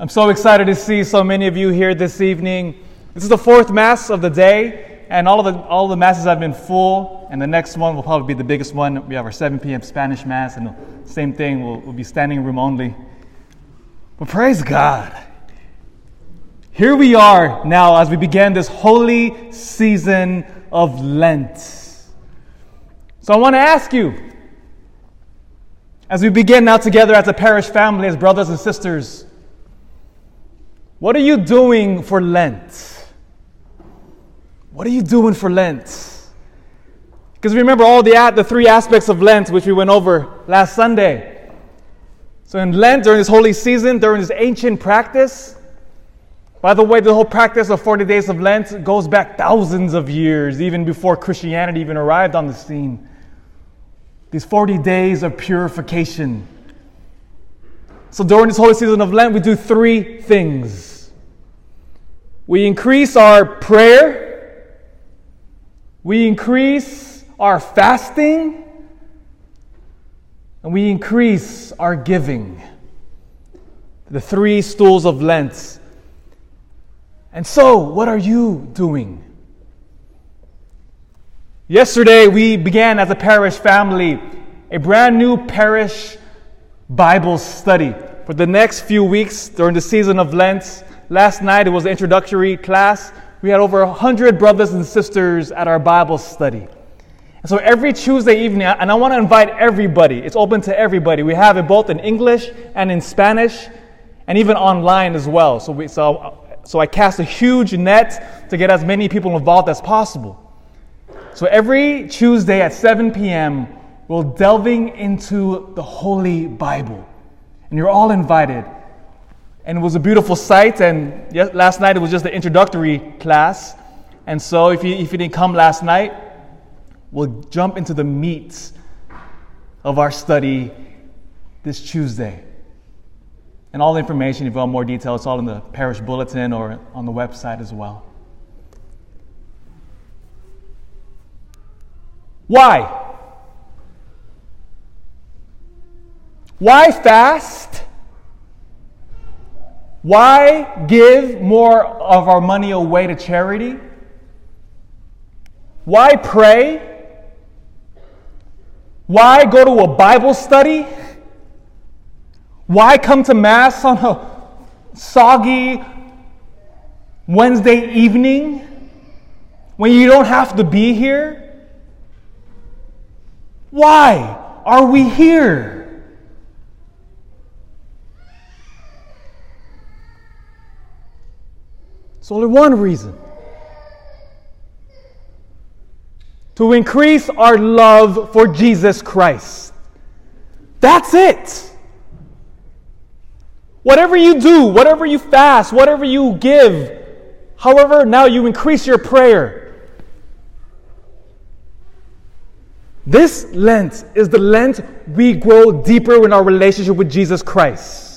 I'm so excited to see so many of you here this evening. This is the fourth Mass of the day, and all the Masses have been full, and the next one will probably be the biggest one. We have our 7 p.m. Spanish Mass, and the same thing, we'll be standing room only. But praise God. Here we are now as we begin this holy season of Lent. So I want to ask you, as we begin now together as a parish family, as brothers and sisters, what are you doing for Lent? What are you doing for Lent? Because remember all the three aspects of Lent, which we went over last Sunday. So in Lent, during this holy season, during this ancient practice, by the way, the whole practice of 40 days of Lent goes back thousands of years, even before Christianity even arrived on the scene. These 40 days of purification. So during this holy season of Lent, we do three things. We increase our prayer, we increase our fasting, and we increase our giving. The three stools of Lent. And so, what are you doing? Yesterday, we began as a parish family a brand new parish Bible study for the next few weeks during the season of Lent. Last night it was an introductory class. We had over 100 brothers and sisters at our Bible study. And so every Tuesday evening, and I want to invite everybody, it's open to everybody. We have it both in English and in Spanish, and even online as well. So I cast a huge net to get as many people involved as possible. So every Tuesday at 7 p.m., we're delving into the Holy Bible. And you're all invited. And it was a beautiful sight. And last night it was just the introductory class. And so if you didn't come last night, we'll jump into the meat of our study this Tuesday. And all the information, if you want more detail, it's all in the parish bulletin or on the website as well. Why? Why fast? Why give more of our money away to charity? Why pray? Why go to a Bible study? Why come to Mass on a soggy Wednesday evening when you don't have to be here? Why are we here? It's only one reason. To increase our love for Jesus Christ. That's it. Whatever you do, whatever you fast, whatever you give, however now you increase your prayer. This Lent is the Lent we grow deeper in our relationship with Jesus Christ.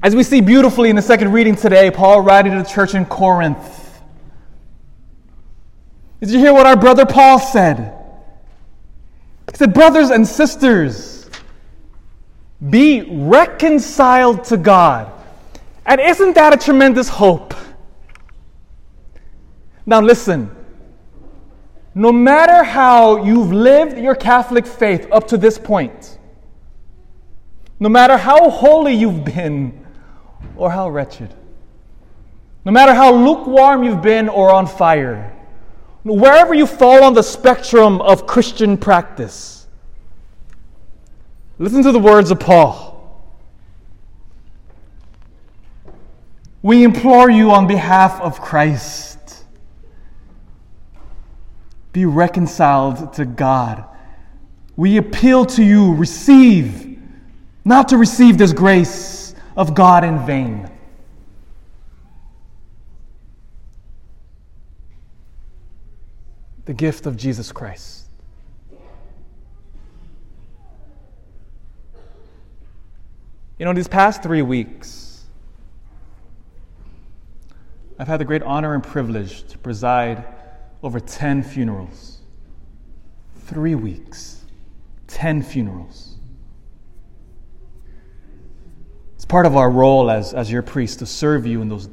As we see beautifully in the second reading today, Paul writing to the church in Corinth. Did you hear what our brother Paul said? He said, brothers and sisters, be reconciled to God. And isn't that a tremendous hope? Now listen, no matter how you've lived your Catholic faith up to this point, no matter how holy you've been, or how wretched. No matter how lukewarm you've been or on fire. Wherever you fall on the spectrum of Christian practice. Listen to the words of Paul. We implore you on behalf of Christ. Be reconciled to God. We appeal to you, receive, not to receive this grace of God in vain. The gift of Jesus Christ. You know, these past 3 weeks, I've had the great honor and privilege to preside over 10 funerals. 3 weeks, 10 funerals. part of our role as your priest to serve you in those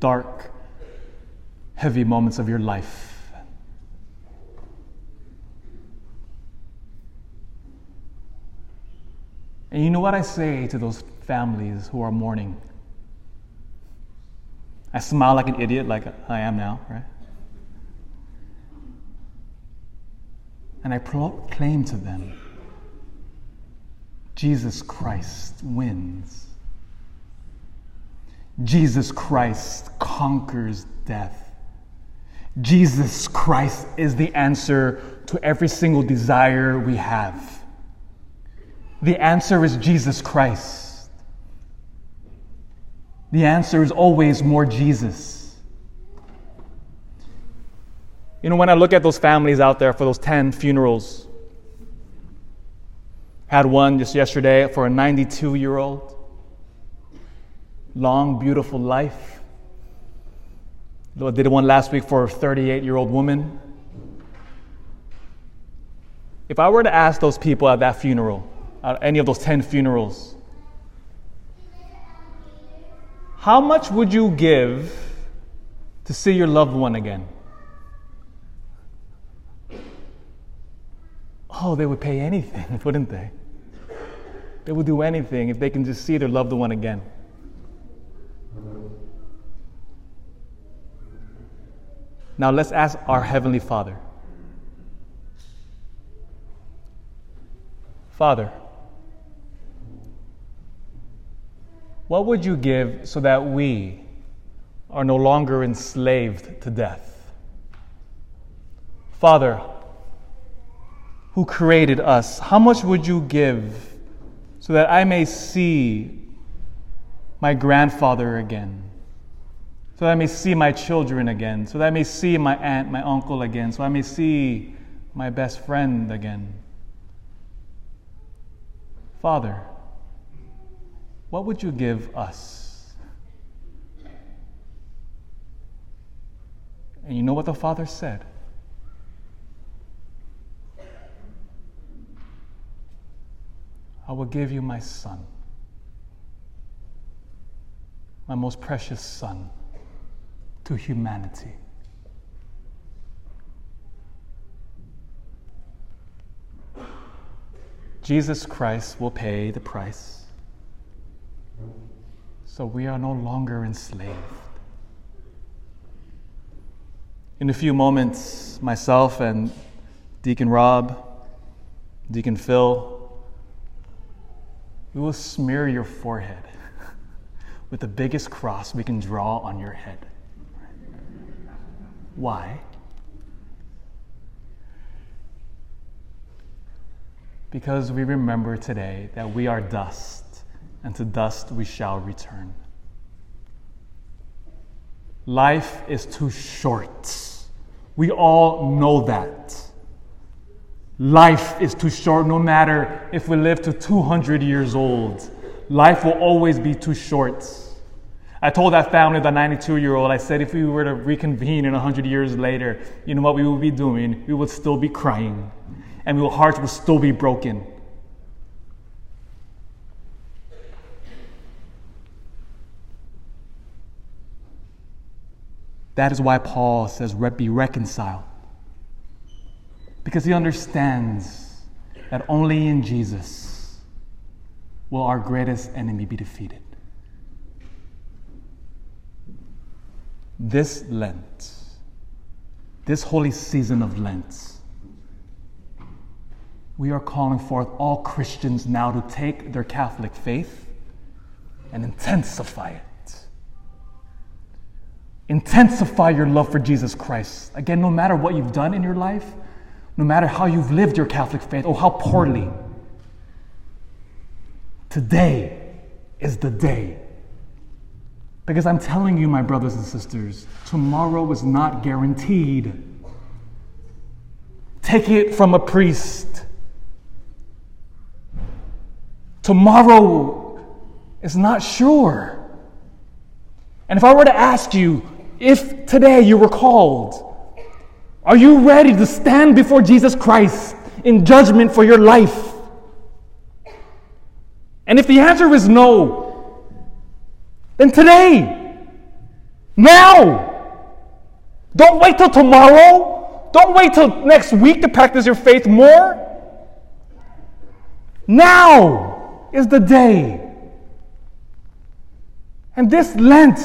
dark, heavy moments of your life. And you know what I say to those families who are mourning? I smile like an idiot, like I am now, right? And I proclaim to them, Jesus Christ wins. Jesus Christ conquers death. Jesus Christ is the answer to every single desire we have. The answer is Jesus Christ. The answer is always more Jesus. You know, when I look at those families out there for those 10 funerals, had one just yesterday for a 92-year-old. Long, beautiful life. I did one last week for a 38-year-old woman. If I were to ask those people at that funeral, at any of those 10 funerals, how much would you give to see your loved one again? Oh, they would pay anything, wouldn't they? They would do anything if they can just see their loved one again. Now let's ask our Heavenly Father. Father, what would you give so that we are no longer enslaved to death? Father, who created us, how much would you give so that I may see my grandfather again? So that I may see my children again. So that I may see my aunt, my uncle again. So I may see my best friend again. Father, what would you give us? And you know what the Father said? I will give you my Son, my most precious Son, to humanity. Jesus Christ will pay the price, so we are no longer enslaved. In a few moments, myself and Deacon Rob, Deacon Phil, we will smear your forehead with the biggest cross we can draw on your head. Why? Because we remember today that we are dust, and to dust we shall return. Life is too short. We all know that. Life is too short, no matter if we live to 200 years old. Life will always be too short. I told that family, the 92-year-old, I said if we were to reconvene in 100 years later, you know what we would be doing? We would still be crying, and our hearts would still be broken. That is why Paul says, be reconciled, because he understands that only in Jesus will our greatest enemy be defeated. This Lent, this holy season of Lent, we are calling forth all Christians now to take their Catholic faith and intensify it. Intensify your love for Jesus Christ. Again, no matter what you've done in your life, no matter how you've lived your Catholic faith or how poorly, today is the day. Because I'm telling you, my brothers and sisters, tomorrow is not guaranteed. Take it from a priest. Tomorrow is not sure. And if I were to ask you, if today you were called, are you ready to stand before Jesus Christ in judgment for your life? And if the answer is no, than today. Now. Don't wait till tomorrow. Don't wait till next week to practice your faith more. Now is the day. And this Lent,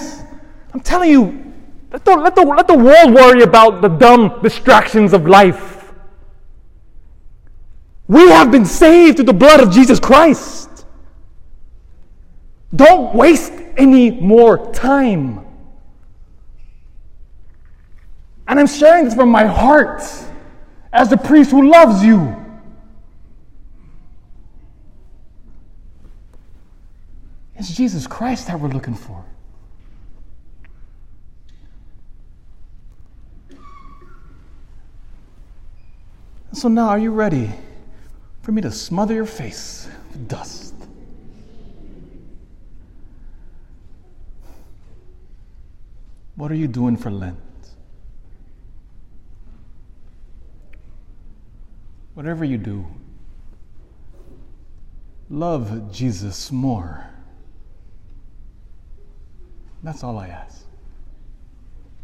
I'm telling you, let the world worry about the dumb distractions of life. We have been saved through the blood of Jesus Christ. Don't waste any more time. And I'm sharing this from my heart as the priest who loves you. It's Jesus Christ that we're looking for. So now, are you ready for me to smother your face with dust? What are you doing for Lent? Whatever you do, love Jesus more. That's all I ask.